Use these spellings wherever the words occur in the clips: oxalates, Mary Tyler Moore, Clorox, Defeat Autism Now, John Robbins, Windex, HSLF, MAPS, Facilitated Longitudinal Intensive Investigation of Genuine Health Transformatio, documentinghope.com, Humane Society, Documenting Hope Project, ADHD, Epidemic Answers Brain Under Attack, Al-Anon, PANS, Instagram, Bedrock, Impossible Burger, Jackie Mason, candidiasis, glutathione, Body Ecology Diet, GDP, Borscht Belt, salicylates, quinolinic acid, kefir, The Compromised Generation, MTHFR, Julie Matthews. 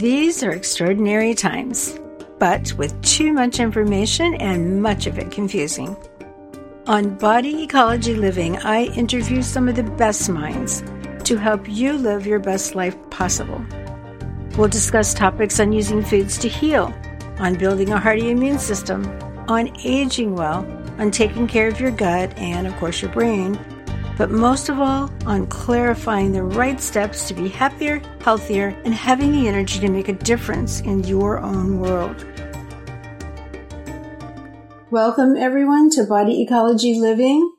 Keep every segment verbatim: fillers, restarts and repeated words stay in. These are extraordinary times, but with too much information and much of it confusing. On Body Ecology Living, I interview some of the best minds to help you live your best life possible. We'll discuss topics on using foods to heal, on building a hearty immune system, on aging well, on taking care of your gut and, of course, your brain, but most of all, on clarifying the right steps to be happier, healthier, and having the energy to make a difference in your own world. Welcome, everyone, to Body Ecology Living.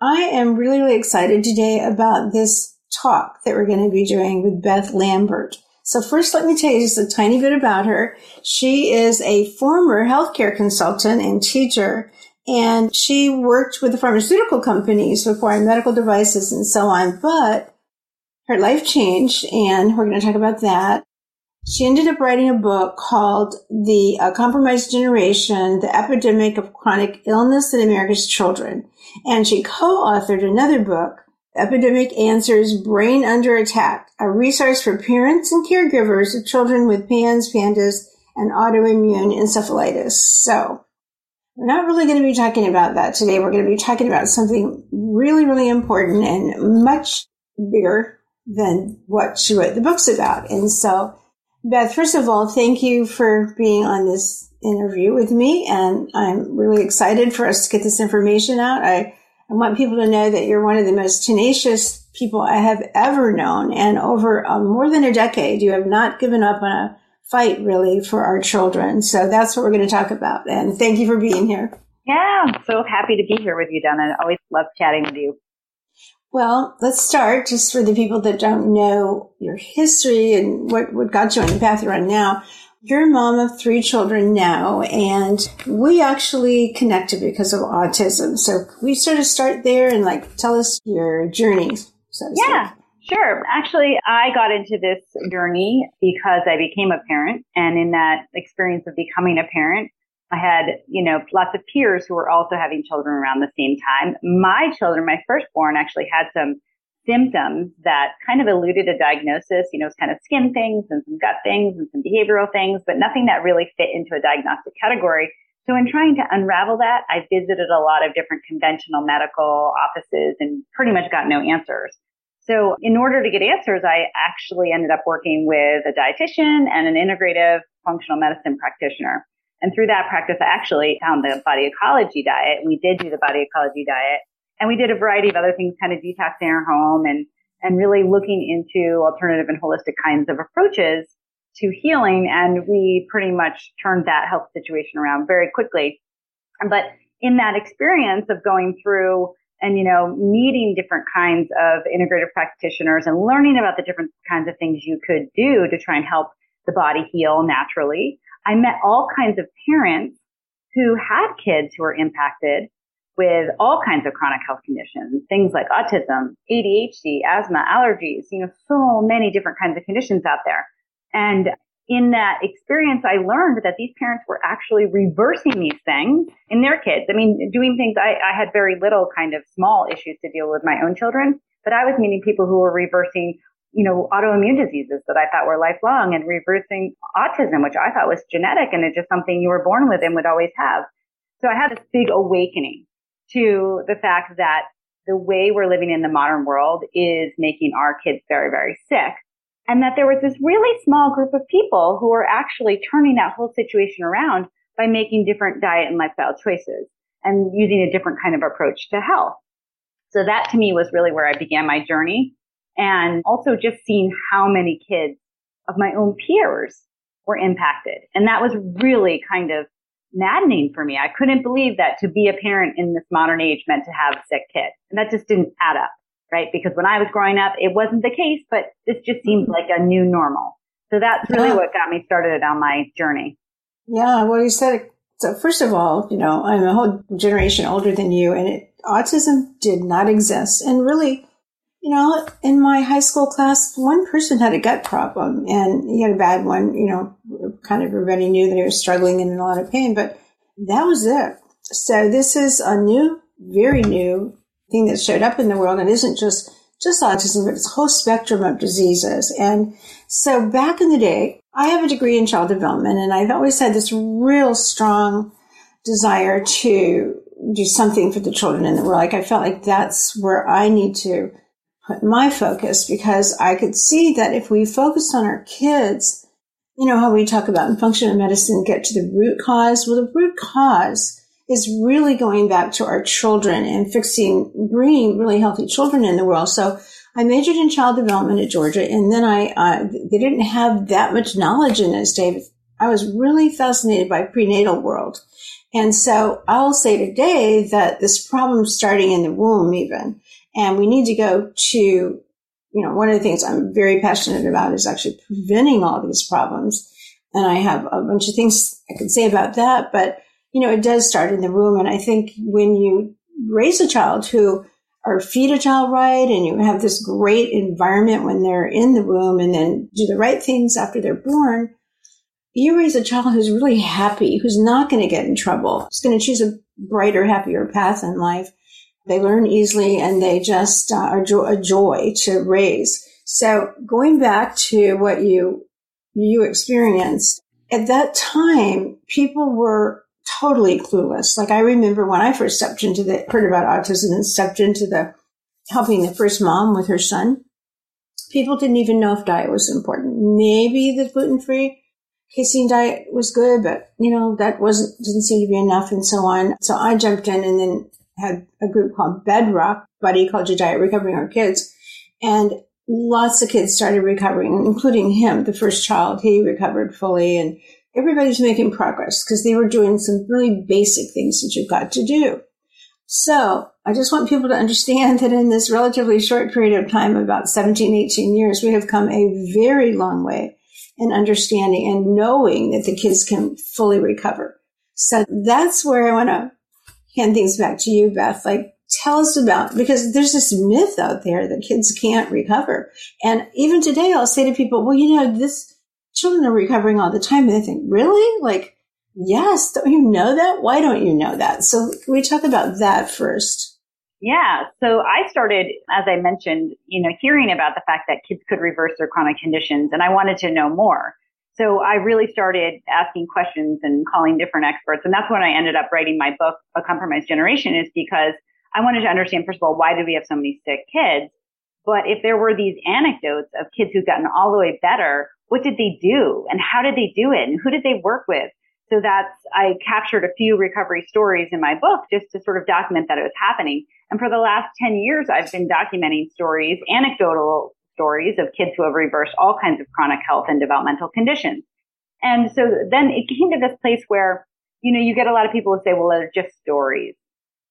I am really, really excited today about this talk that we're going to be doing with Beth Lambert. So first, let me tell you just a tiny bit about her. She is a former healthcare consultant and teacher, and she worked with the pharmaceutical companies acquiring medical devices and so on, but her life changed, and we're going to talk about that. She ended up writing a book called The uh, Compromised Generation, The Epidemic of Chronic Illness in America's Children. And she co-authored another book, Epidemic Answers Brain Under Attack, a resource for parents and caregivers of children with PANS, PANDAS, and autoimmune encephalitis. So we're not really going to be talking about that today. We're going to be talking about something really, really important and much bigger than what she wrote the books about. And so, Beth, first of all, thank you for being on this interview with me, and I'm really excited for us to get this information out. I, I want people to know that you're one of the most tenacious people I have ever known, and over uh, more than a decade, you have not given up on a fight, really, for our children. So that's what we're going to talk about, and thank you for being here. Yeah, I'm so happy to be here with you, Donna. I always love chatting with you. Well, let's start, just for the people that don't know your history and what, what got you on the path you're on now. You're a mom of three children now, and we actually connected because of autism. So can we sort of start there and, like, tell us your journey? So yeah, speak? Sure. Actually, I got into this journey because I became a parent, and in that experience of becoming a parent, I had, you know, lots of peers who were also having children around the same time. My children, my firstborn, actually had some symptoms that kind of eluded a diagnosis. You know, it was kind of skin things and some gut things and some behavioral things, but nothing that really fit into a diagnostic category. So in trying to unravel that, I visited a lot of different conventional medical offices and pretty much got no answers. So in order to get answers, I actually ended up working with a dietitian and an integrative functional medicine practitioner. And through that practice, I actually found the Body Ecology Diet. We did do the Body Ecology Diet, and we did a variety of other things, kind of detoxing our home and, and really looking into alternative and holistic kinds of approaches to healing. And we pretty much turned that health situation around very quickly. But in that experience of going through and, you know, meeting different kinds of integrative practitioners and learning about the different kinds of things you could do to try and help the body heal naturally, I met all kinds of parents who had kids who were impacted with all kinds of chronic health conditions, things like autism, A D H D, asthma, allergies, you know, so many different kinds of conditions out there. And in that experience, I learned that these parents were actually reversing these things in their kids. I mean, doing things, I, I had very little kind of small issues to deal with my own children, but I was meeting people who were reversing, you know, autoimmune diseases that I thought were lifelong, and reversing autism, which I thought was genetic and it's just something you were born with and would always have. So I had this big awakening to the fact that the way we're living in the modern world is making our kids very, very sick, and that there was this really small group of people who were actually turning that whole situation around by making different diet and lifestyle choices and using a different kind of approach to health. So that to me was really where I began my journey. And also just seeing how many kids of my own peers were impacted. And that was really kind of maddening for me. I couldn't believe that to be a parent in this modern age meant to have sick kids. And that just didn't add up, right? Because when I was growing up, it wasn't the case, but this just seemed like a new normal. So that's really yeah. what got me started on my journey. Yeah, well, you said it. So first of all, you know, I'm a whole generation older than you, and it, autism did not exist. And really, you know, in my high school class, one person had a gut problem, and he had a bad one, you know, kind of everybody knew that he was struggling and in a lot of pain, but that was it. So this is a new, very new thing that showed up in the world, and isn't just just autism, but it's a whole spectrum of diseases. And so back in the day, I have a degree in child development, and I've always had this real strong desire to do something for the children in the world. Like I felt like that's where I need to put my focus, because I could see that if we focused on our kids, you know, how we talk about in functional medicine, get to the root cause. Well, the root cause is really going back to our children and fixing, bringing really healthy children in the world. So I majored in child development at Georgia, and then I, uh, they didn't have that much knowledge in this day, but I was really fascinated by prenatal world. And so I'll say today that this problem starting in the womb even, and we need to go to, you know, one of the things I'm very passionate about is actually preventing all these problems. And I have a bunch of things I can say about that, but you know, it does start in the womb. And I think when you raise a child who or feed a child right, and you have this great environment when they're in the womb and then do the right things after they're born, you raise a child who's really happy, who's not going to get in trouble, who's going to choose a brighter, happier path in life. They learn easily, and they just uh, are jo- a joy to raise. So going back to what you you experienced, at that time, people were totally clueless. Like I remember when I first stepped into the, heard about autism and stepped into the, helping the first mom with her son, people didn't even know if diet was important. Maybe the gluten-free casein diet was good, but you know, that wasn't, didn't seem to be enough, and so on. So I jumped in and then had a group called Bedrock, Body Ecology Diet, Recovering Our Kids. And lots of kids started recovering, including him, the first child. He recovered fully, and everybody's making progress because they were doing some really basic things that you've got to do. So I just want people to understand that in this relatively short period of time, about seventeen, eighteen years, we have come a very long way in understanding and knowing that the kids can fully recover. So that's where I want to hand things back to you, Beth. Like, tell us about, because there's this myth out there that kids can't recover. And even today, I'll say to people, well, you know, this, children are recovering all the time, and they think, really? Like, yes, don't you know that? Why don't you know that? So can we talk about that first? Yeah. So I started, as I mentioned, you know, hearing about the fact that kids could reverse their chronic conditions, and I wanted to know more. So I really started asking questions and calling different experts. And that's when I ended up writing my book, A Compromised Generation, is because I wanted to understand, first of all, why do we have so many sick kids? But if there were these anecdotes of kids who've gotten all the way better, what did they do and how did they do it and who did they work with? So that's, I captured a few recovery stories in my book just to sort of document that it was happening. And for the last ten years, I've been documenting stories, anecdotal stories of kids who have reversed all kinds of chronic health and developmental conditions. And so then it came to this place where, you know, you get a lot of people who say, well, they're just stories,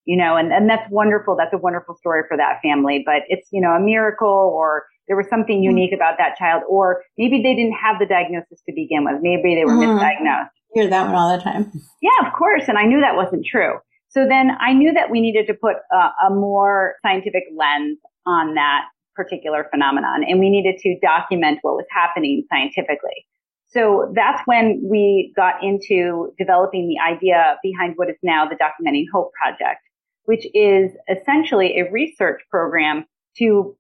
you know, and, and that's wonderful. That's a wonderful story for that family, but it's, you know, a miracle, or there was something unique about that child, or maybe they didn't have the diagnosis to begin with. Maybe they were mm-hmm. misdiagnosed. I hear that one all the time. Yeah, of course. And I knew that wasn't true. So then I knew that we needed to put a, a more scientific lens on that particular phenomenon, and we needed to document what was happening scientifically. So that's when we got into developing the idea behind what is now the Documenting Hope Project, which is essentially a research program to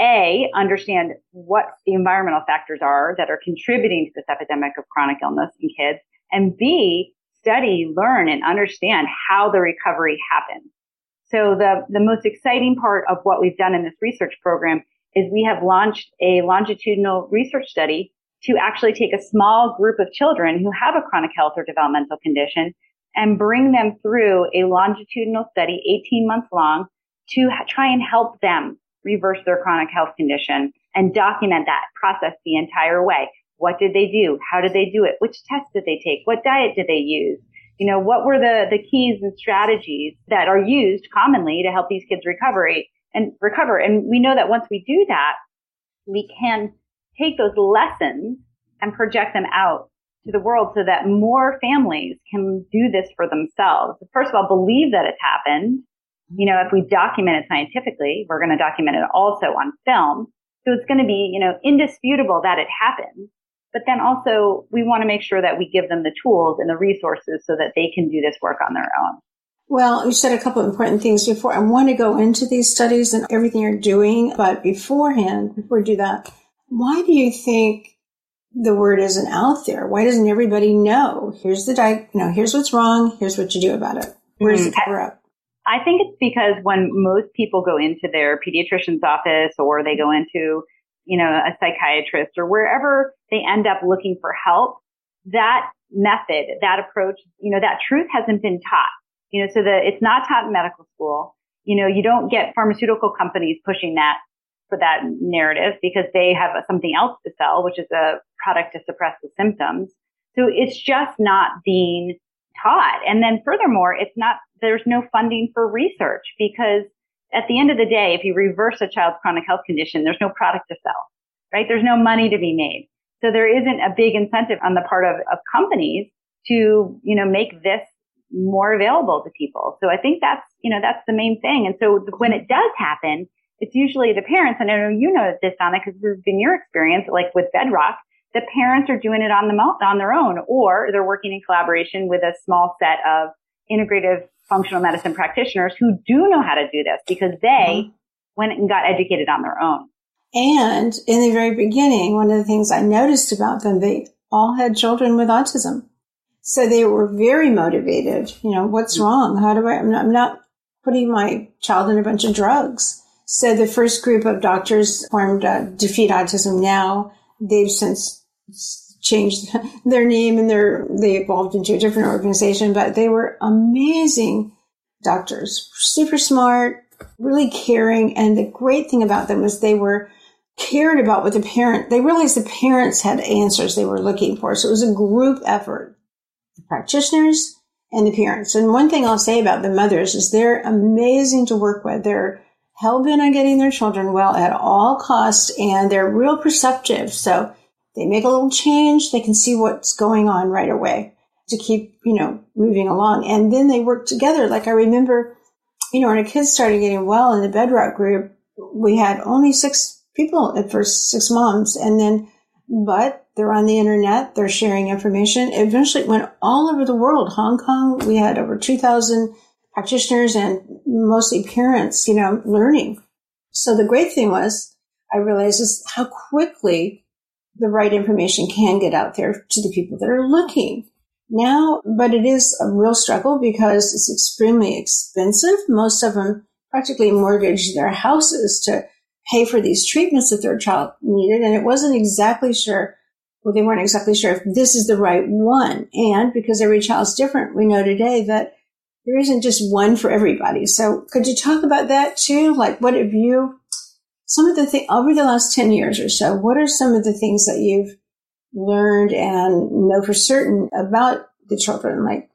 A, understand what the environmental factors are that are contributing to this epidemic of chronic illness in kids, and B, study, learn, and understand how the recovery happens. So the, the most exciting part of what we've done in this research program is we have launched a longitudinal research study to actually take a small group of children who have a chronic health or developmental condition and bring them through a longitudinal study, eighteen months long, to ha- try and help them reverse their chronic health condition and document that process the entire way. What did they do? How did they do it? Which tests did they take? What diet did they use? You know, what were the, the keys and strategies that are used commonly to help these kids recovery and recover? And we know that once we do that, we can take those lessons and project them out to the world so that more families can do this for themselves. First of all, believe that it's happened. You know, if we document it scientifically, we're going to document it also on film. So it's going to be, you know, indisputable that it happened. But then also we want to make sure that we give them the tools and the resources so that they can do this work on their own. Well, you said a couple of important things before. I want to go into these studies and everything you're doing, but beforehand, before we do that, why do you think the word isn't out there? Why doesn't everybody know? Here's the diet, you know, here's what's wrong, here's what you do about it. Where's mm-hmm. the cover up? I think it's because when most people go into their pediatrician's office or they go into, you know, a psychiatrist or wherever they end up looking for help, that method, that approach, you know, that truth hasn't been taught. You know, so that it's not taught in medical school. You know, you don't get pharmaceutical companies pushing that for that narrative because they have something else to sell, which is a product to suppress the symptoms. So it's just not being taught. And then furthermore, it's not, there's no funding for research because at the end of the day, if you reverse a child's chronic health condition, there's no product to sell, right? There's no money to be made. So there isn't a big incentive on the part of, of companies to, you know, make this more available to people. So I think that's, you know, that's the main thing. And so when it does happen, it's usually the parents, and I know you know this, Donna, because this has been your experience, like with Bedrock, the parents are doing it on the on their own, or they're working in collaboration with a small set of integrative functional medicine practitioners who do know how to do this because they went and got educated on their own. And in the very beginning, one of the things I noticed about them, they all had children with autism. So they were very motivated. You know, what's wrong? How do I, I'm not, I'm not putting my child in a bunch of drugs. So the first group of doctors formed uh, Defeat Autism Now. They've since changed their name and their, they evolved into a different organization, but they were amazing doctors, super smart, really caring. And the great thing about them was they were cared about with the parent. They realized the parents had answers they were looking for. So it was a group effort, the practitioners and the parents. And one thing I'll say about the mothers is they're amazing to work with. They're hell-bent on getting their children well at all costs, and they're real perceptive. So they make a little change. They can see what's going on right away to keep, you know, moving along. And then they work together. Like I remember, you know, when our kids started getting well in the Bedrock group, we had only six people at first, six moms. And then, but they're on the internet. They're sharing information. It eventually went all over the world. Hong Kong, we had over two thousand practitioners and mostly parents, you know, learning. So the great thing was, I realized is how quickly the right information can get out there to the people that are looking now. But it is a real struggle because it's extremely expensive. Most of them practically mortgage their houses to pay for these treatments that their child needed. And it wasn't exactly sure. Well, they weren't exactly sure if this is the right one. And because every child's different, we know today that there isn't just one for everybody. So could you talk about that too? Like what have you, some of the things over the last ten years or so, what are some of the things that you've learned and know for certain about the children? Like,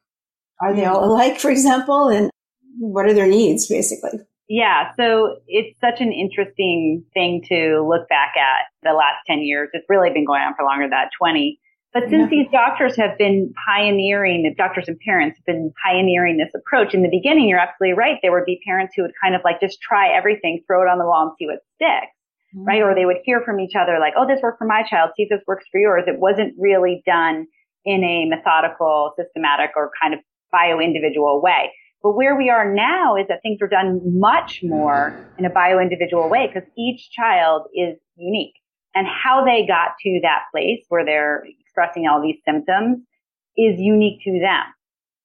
are they all alike, for example? And what are their needs basically? Yeah. So it's such an interesting thing to look back at the last ten years. It's really been going on for longer than that, twenty. But since these doctors have been pioneering, the doctors and parents have been pioneering this approach, in the beginning, you're absolutely right. There would be parents who would kind of like just try everything, throw it on the wall and see what sticks, mm-hmm. right? Or they would hear from each other like, oh, this worked for my child. See if this works for yours. It wasn't really done in a methodical, systematic, or kind of bio-individual way. But where we are now is that things are done much more in a bio-individual way because each child is unique. And how they got to that place where they're expressing all these symptoms is unique to them.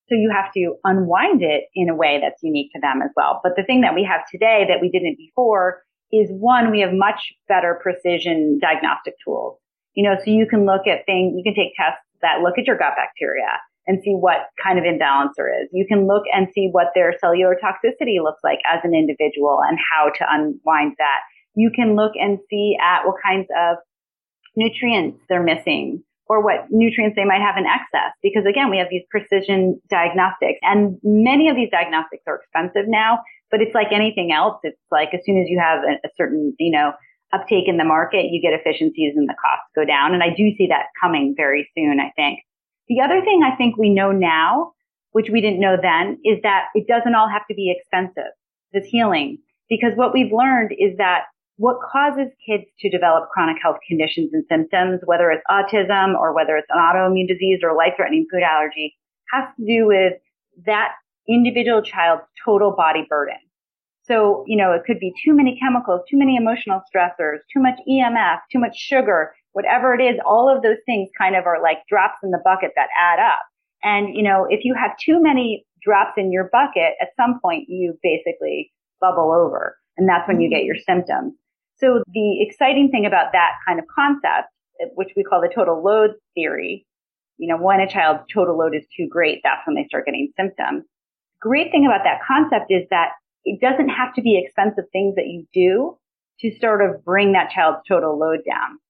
So you have to unwind it in a way that's unique to them as well. But the thing that we have today that we didn't before is, one, we have much better precision diagnostic tools. You know, so you can look at things, you can take tests that look at your gut bacteria and see what kind of imbalance there is. You can look and see what their cellular toxicity looks like as an individual and how to unwind that. You can look and see at what kinds of nutrients they're missing or what nutrients they might have in excess. Because again, we have these precision diagnostics, and many of these diagnostics are expensive now, but it's like anything else. It's like as soon as you have a, a certain, you know, uptake in the market, you get efficiencies and the costs go down. And I do see that coming very soon, I think. The other thing I think we know now, which we didn't know then, is that it doesn't all have to be expensive, this healing. Because what we've learned is that what causes kids to develop chronic health conditions and symptoms, whether it's autism or whether it's an autoimmune disease or life-threatening food allergy, has to do with that individual child's total body burden. So, you know, it could be too many chemicals, too many emotional stressors, too much E M F, too much sugar, whatever it is. All of those things kind of are like drops in the bucket that add up. And, you know, if you have too many drops in your bucket, at some point you basically bubble over, and that's when you get your symptoms. So the exciting thing about that kind of concept, which we call the total load theory, you know, when a child's total load is too great, that's when they start getting symptoms. Great thing about that concept is that it doesn't have to be expensive things that you do to sort of bring that child's total load down.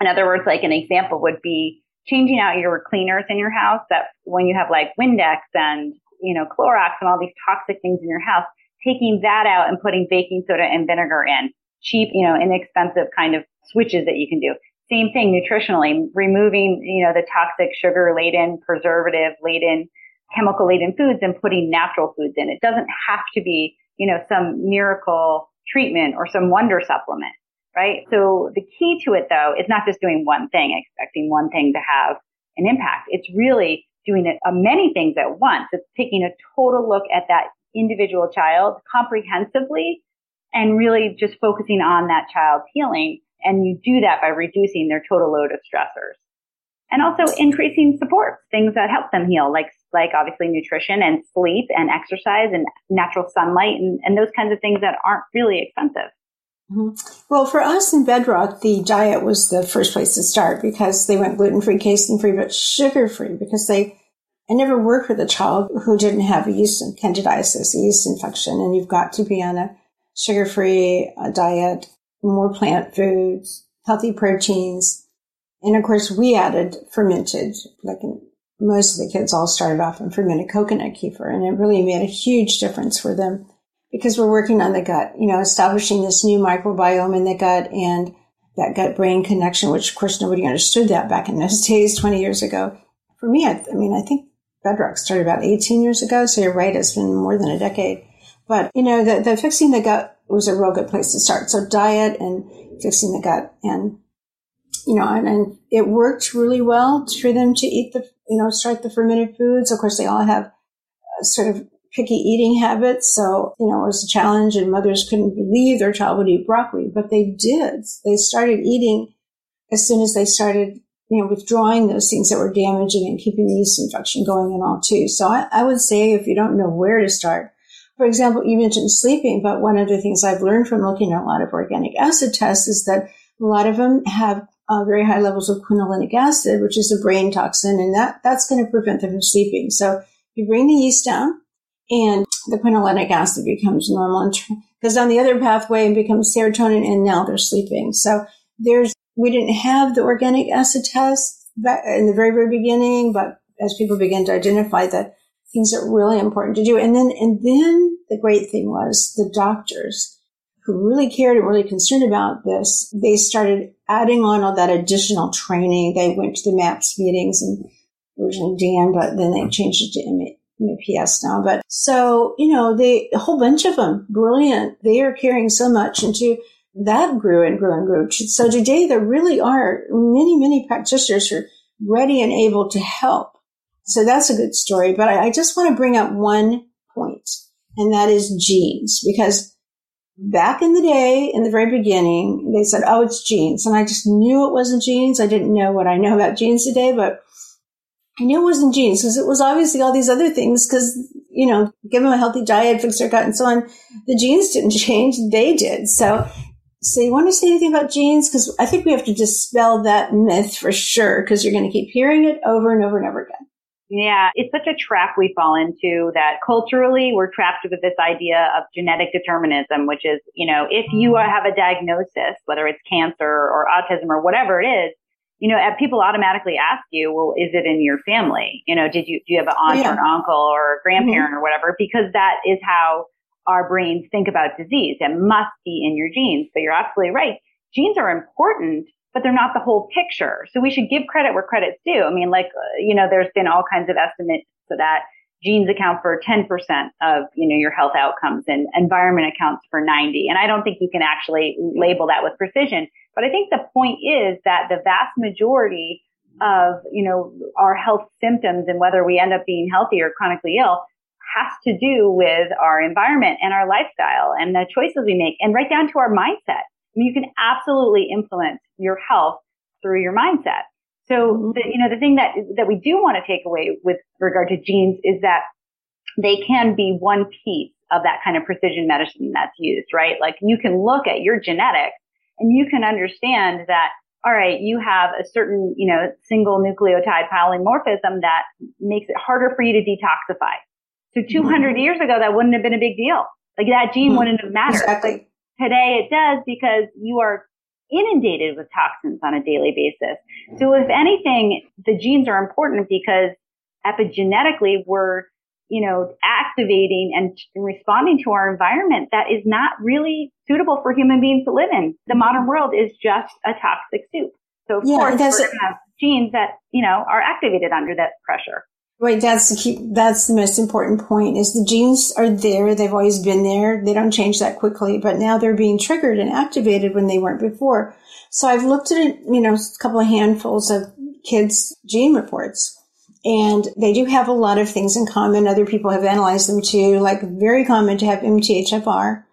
In other words, like an example would be changing out your cleaners in your house, that when you have like Windex and, you know, Clorox and all these toxic things in your house, taking that out and putting baking soda and vinegar in. Cheap, you know, inexpensive kind of switches that you can do. Same thing nutritionally, removing, you know, the toxic sugar-laden, preservative-laden, chemical-laden foods and putting natural foods in. It doesn't have to be, you know, some miracle treatment or some wonder supplement, right? So the key to it, though, is not just doing one thing, expecting one thing to have an impact. It's really doing it, uh, many things at once. It's taking a total look at that individual child comprehensively and really just focusing on that child's healing. And you do that by reducing their total load of stressors and also increasing supports, things that help them heal, like like obviously nutrition and sleep and exercise and natural sunlight and, and those kinds of things that aren't really expensive. Mm-hmm. Well, for us in Bedrock, the diet was the first place to start because they went gluten-free, casein-free, but sugar-free because they I never worked with a child who didn't have a yeast candidiasis, a yeast infection, and you've got to be on a sugar-free diet, more plant foods, healthy proteins. And of course, we added fermented, like most of the kids all started off on fermented coconut kefir. And it really made a huge difference for them because we're working on the gut, you know, establishing this new microbiome in the gut and that gut-brain connection, which of course nobody understood that back in those days, twenty years ago. For me, I, I mean, I think Bedrock started about eighteen years ago. So you're right. It's been more than a decade. But, you know, the, the fixing the gut was a real good place to start. So diet and fixing the gut and, you know, and, and it worked really well for them to eat the, you know, start the fermented foods. Of course, they all have uh, sort of picky eating habits. So, you know, it was a challenge and mothers couldn't believe their child would eat broccoli, but they did. They started eating as soon as they started, you know, withdrawing those things that were damaging and keeping the yeast infection going and all too. So I, I would say if you don't know where to start, for example, you mentioned sleeping, but one of the things I've learned from looking at a lot of organic acid tests is that a lot of them have uh, very high levels of quinolinic acid, which is a brain toxin, and that, that's going to prevent them from sleeping. So you bring the yeast down, and the quinolinic acid becomes normal and tr- goes down the other pathway and becomes serotonin, and now they're sleeping. So there's we didn't have the organic acid test in the very, very beginning, but as people began to identify that, things that are really important to do. And then, and then the great thing was the doctors who really cared and really concerned about this, they started adding on all that additional training. They went to the MAPS meetings and originally Dan, but then they changed it to M A P S now. But so, you know, they, a whole bunch of them, brilliant. They are caring so much into that grew and grew and grew. So today there really are many, many practitioners who are ready and able to help. So that's a good story, but I, I just want to bring up one point, and that is genes, because back in the day, in the very beginning, they said, oh, it's genes, and I just knew it wasn't genes. I didn't know what I know about genes today, but I knew it wasn't genes because it was obviously all these other things because, you know, give them a healthy diet, fix their gut, and so on. The genes didn't change. They did. So, so you want to say anything about genes? Because I think we have to dispel that myth for sure because you're going to keep hearing it over and over and over again. Yeah, it's such a trap we fall into that culturally we're trapped with this idea of genetic determinism, which is, you know, if you have a diagnosis, whether it's cancer or autism or whatever it is, you know, people automatically ask you, well, is it in your family? You know, did you, do you have an aunt yeah. or an uncle or a grandparent mm-hmm. or whatever? Because that is how our brains think about disease. It must be in your genes, but you're absolutely right. Genes are important, but they're not the whole picture. So we should give credit where credit's due. I mean, like, you know, there's been all kinds of estimates so that genes account for ten percent of, you know, your health outcomes and environment accounts for ninety. And I don't think you can actually label that with precision. But I think the point is that the vast majority of, you know, our health symptoms and whether we end up being healthy or chronically ill has to do with our environment and our lifestyle and the choices we make, and right down to our mindset. I mean, you can absolutely influence your health through your mindset. So, the, you know, the thing that that we do want to take away with regard to genes is that they can be one piece of that kind of precision medicine that's used, right? Like, you can look at your genetics and you can understand that, all right, you have a certain, you know, single nucleotide polymorphism that makes it harder for you to detoxify. So two hundred years ago, that wouldn't have been a big deal. Like, that gene wouldn't have mattered. Exactly. Like, today it does, because you are inundated with toxins on a daily basis. So if anything, the genes are important because epigenetically we're, you know, activating and responding to our environment that is not really suitable for human beings to live in. The modern world is just a toxic soup. So of yeah, course, we're going to have genes that, you know, are activated under that pressure. Right. That's the key. That's the most important point, is the genes are there. They've always been there. They don't change that quickly, but now they're being triggered and activated when they weren't before. So I've looked at, you know, a couple of handfuls of kids' gene reports, and they do have a lot of things in common. Other people have analyzed them too, like very common to have M T H F R.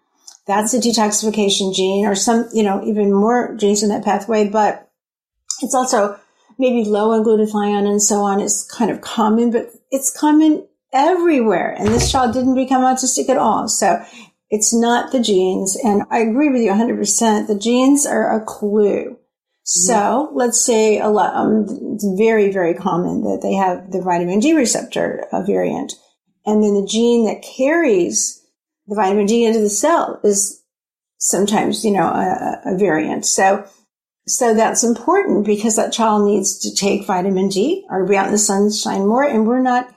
That's a detoxification gene, or some, you know, even more genes in that pathway, but it's also maybe low in glutathione and so on. It's kind of common, but it's common everywhere. And this child didn't become autistic at all. So it's not the genes. And I agree with you one hundred percent. The genes are a clue. So mm-hmm. let's say a lot, um, it's very, very common that they have the vitamin D receptor uh, variant. And then the gene that carries the vitamin D into the cell is sometimes, you know, a, a variant. So So that's important, because that child needs to take vitamin D or be out in the sunshine more. And we're not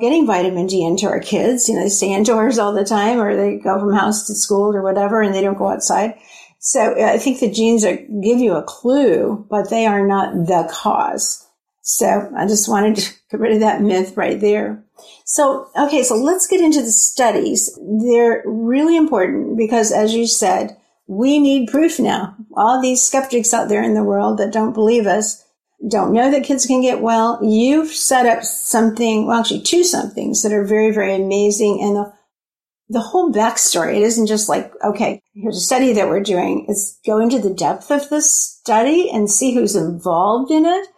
getting vitamin D into our kids. You know, they stay indoors all the time, or they go from house to school or whatever, and they don't go outside. So I think the genes are, give you a clue, but they are not the cause. So I just wanted to get rid of that myth right there. So, okay, so let's get into the studies. They're really important because, as you said, we need proof now. All these skeptics out there in the world that don't believe us, don't know that kids can get well. You've set up something, well, actually two somethings that are very, very amazing. And the, the whole backstory, it isn't just like, okay, here's a study that we're doing. It's go into the depth of this study and see who's involved in it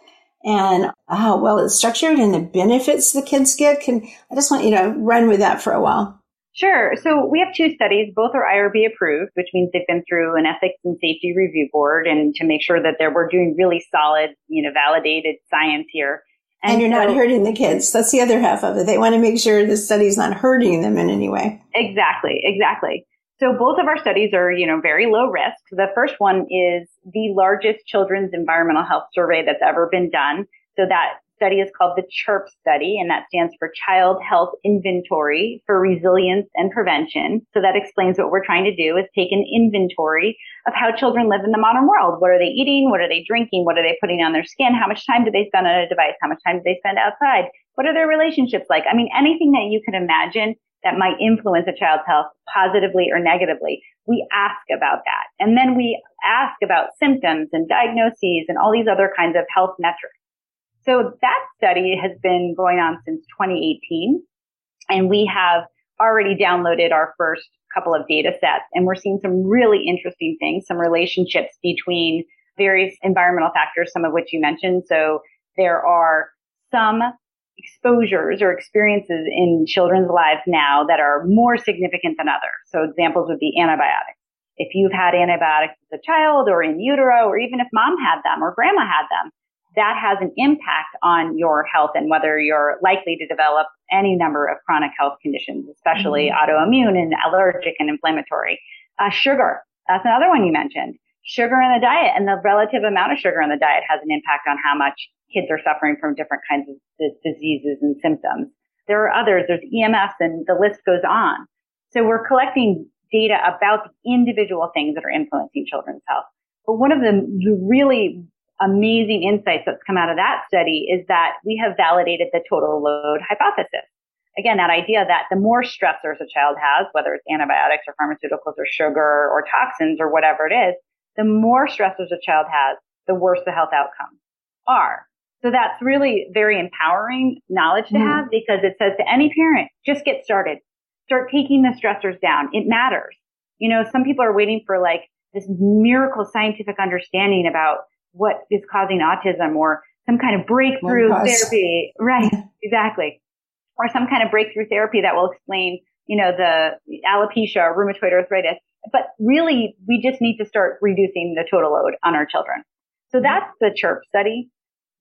and how well it's structured and the benefits the kids get. Can I just want you to run with that for a while. Sure. So we have two studies. Both are I R B approved, which means they've been through an ethics and safety review board, and to make sure that they're, we're doing really solid, you know, validated science here. And, and you're so, not hurting the kids. That's the other half of it. They want to make sure the study's not hurting them in any way. Exactly. Exactly. So both of our studies are, you know, very low risk. The first one is the largest children's environmental health survey that's ever been done. So that study is called the CHIRP study, and that stands for Child Health Inventory for Resilience and Prevention. So that explains what we're trying to do, is take an inventory of how children live in the modern world. What are they eating? What are they drinking? What are they putting on their skin? How much time do they spend on a device? How much time do they spend outside? What are their relationships like? I mean, anything that you could imagine that might influence a child's health positively or negatively, we ask about that. And then we ask about symptoms and diagnoses and all these other kinds of health metrics. So that study has been going on since twenty eighteen, and we have already downloaded our first couple of data sets, and we're seeing some really interesting things, some relationships between various environmental factors, some of which you mentioned. So there are some exposures or experiences in children's lives now that are more significant than others. So examples would be antibiotics. If you've had antibiotics as a child or in utero, or even if mom had them or grandma had them, that has an impact on your health and whether you're likely to develop any number of chronic health conditions, especially mm-hmm. autoimmune and allergic and inflammatory. Uh, sugar, that's another one you mentioned. Sugar in the diet and the relative amount of sugar in the diet has an impact on how much kids are suffering from different kinds of diseases and symptoms. There are others, there's E M Fs, and the list goes on. So we're collecting data about the individual things that are influencing children's health. But one of the really amazing insights that's come out of that study is that we have validated the total load hypothesis. Again, that idea that the more stressors a child has, whether it's antibiotics or pharmaceuticals or sugar or toxins or whatever it is, the more stressors a child has, the worse the health outcomes are. So that's really very empowering knowledge to mm. have, because it says to any parent, just get started. Start taking the stressors down. It matters. You know, some people are waiting for like this miracle scientific understanding about what is causing autism, or some kind of breakthrough therapy. Right. Exactly. Or some kind of breakthrough therapy that will explain, you know, the alopecia or rheumatoid arthritis. But really, we just need to start reducing the total load on our children. So that's the CHIRP study.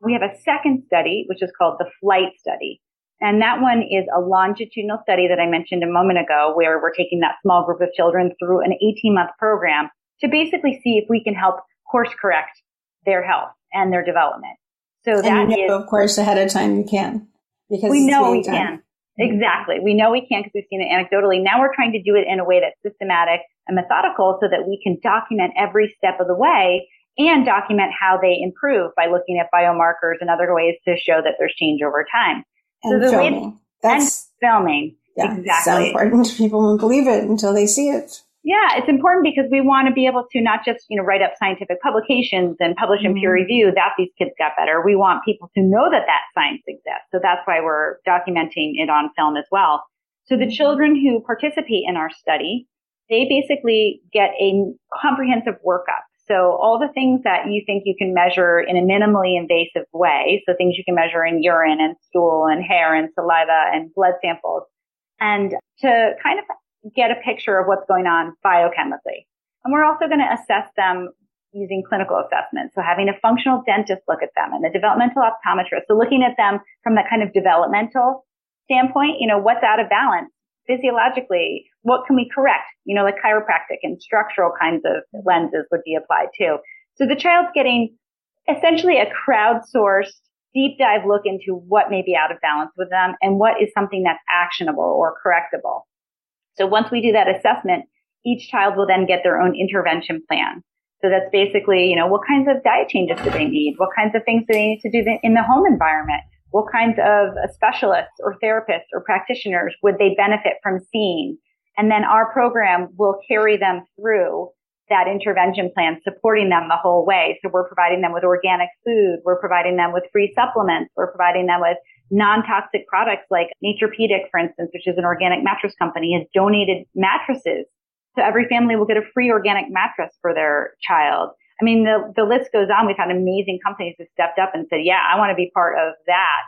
We have a second study, which is called the FLIGHT study. And that one is a longitudinal study that I mentioned a moment ago, where we're taking that small group of children through an eighteen-month program to basically see if we can help course correct their health and their development. So and that you know, is, of course, ahead of time you can. Because we know we can. Exactly. We know we can because we've seen it anecdotally. Now we're trying to do it in a way that's systematic and methodical so that we can document every step of the way and document how they improve by looking at biomarkers and other ways to show that there's change over time. And so the filming. Way That's, and filming. Yeah, exactly. It's so important. People won't believe it until they see it. Yeah, it's important because we want to be able to not just, you know, write up scientific publications and publish in mm-hmm. peer review that these kids got better. We want people to know that that science exists. So that's why we're documenting it on film as well. So the children who participate in our study, they basically get a comprehensive workup. So all the things that you think you can measure in a minimally invasive way, so things you can measure in urine and stool and hair and saliva and blood samples, and to kind of get a picture of what's going on biochemically. And we're also going to assess them using clinical assessments. So having a functional dentist look at them and a developmental optometrist. So looking at them from that kind of developmental standpoint, you know, what's out of balance physiologically? What can we correct? You know, like chiropractic and structural kinds of lenses would be applied too. So the child's getting essentially a crowdsourced deep dive look into what may be out of balance with them and what is something that's actionable or correctable. So once we do that assessment, each child will then get their own intervention plan. So that's basically, you know, what kinds of diet changes do they need? What kinds of things do they need to do in the home environment? What kinds of specialists or therapists or practitioners would they benefit from seeing? And then our program will carry them through that intervention plan, supporting them the whole way. So we're providing them with organic food. We're providing them with free supplements. We're providing them with non-toxic products like Naturepedic, for instance, which is an organic mattress company, has donated mattresses. So every family will get a free organic mattress for their child. I mean, the, the list goes on. We've had amazing companies that stepped up and said, yeah, I want to be part of that,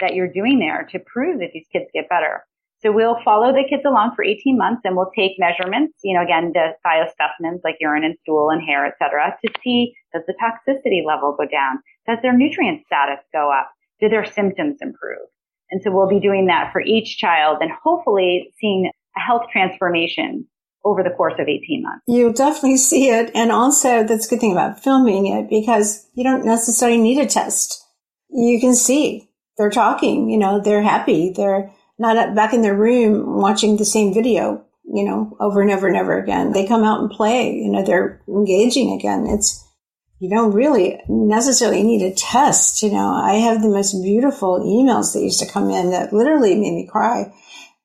that you're doing there to prove that these kids get better. So we'll follow the kids along for eighteen months and we'll take measurements, you know, again, the biospecimens like urine and stool and hair, et cetera, to see, does the toxicity level go down? Does their nutrient status go up? Do their symptoms improve? And so we'll be doing that for each child and hopefully seeing a health transformation over the course of eighteen months. You definitely see it. And also, that's a good thing about filming it, because you don't necessarily need a test. You can see they're talking, you know, they're happy. They're not back in their room watching the same video, you know, over and over and over again. They come out and play, you know, they're engaging again. It's You don't really necessarily need a test. You know, I have the most beautiful emails that used to come in that literally made me cry,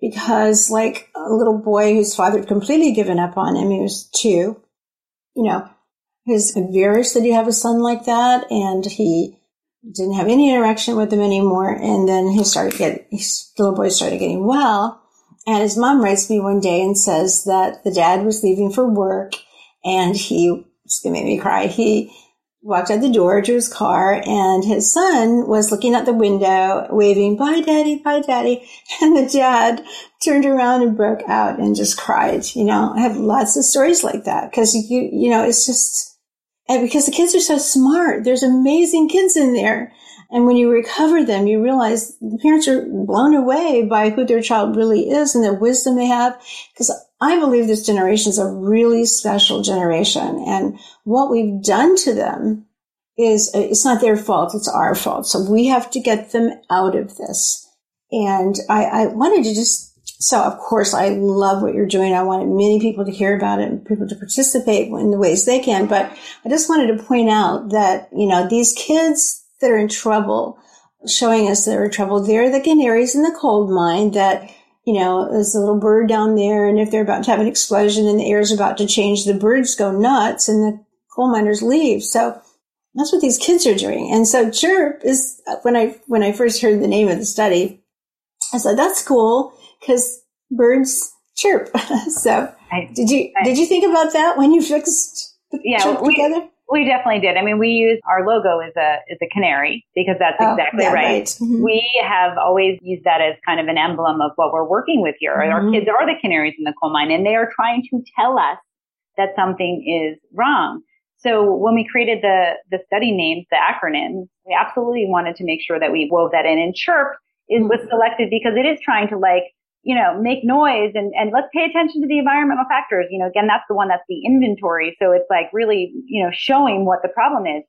because like a little boy whose father had completely given up on him, he was two, you know, his embarrassed that you have a son like that. And he didn't have any interaction with him anymore. And then he started getting, his little boy started getting well. And his mom writes me one day and says that the dad was leaving for work and he It's going to make me cry. He walked out the door to his car, and his son was looking out the window, waving, bye, Daddy, bye, Daddy. And the dad turned around and broke out and just cried. You know, I have lots of stories like that, because, you you know, it's just, and because the kids are so smart. There's amazing kids in there. And when you recover them, you realize the parents are blown away by who their child really is and the wisdom they have, because I believe this generation is a really special generation, and what we've done to them is, it's not their fault, it's our fault. So we have to get them out of this. And I, I wanted to just, so of course I love what you're doing. I wanted many people to hear about it and people to participate in the ways they can. But I just wanted to point out that, you know, these kids that are in trouble, showing us they're in trouble, they're the canaries in the coal mine that, you know, there's a little bird down there, and if they're about to have an explosion and the air is about to change, the birds go nuts and the coal miners leave. So That's what these kids are doing. And so CHIRP is, when I when I first heard the name of the study, I said, that's cool because birds chirp. So I, did you I, did you think about that when you fixed the yeah, CHIRP we, together? We definitely did. I mean, we use our logo is a is a canary because that's oh, exactly yeah, right. right. Mm-hmm. We have always used that as kind of an emblem of what we're working with here. Mm-hmm. Our kids are the canaries in the coal mine, and they are trying to tell us that something is wrong. So when we created the the study names, the acronyms, we absolutely wanted to make sure that we wove that in. And CHIRP is was selected because it is trying to like, you know, make noise and, and let's pay attention to the environmental factors. You know, again, that's the one that's the inventory. So it's like really, you know, showing what the problem is.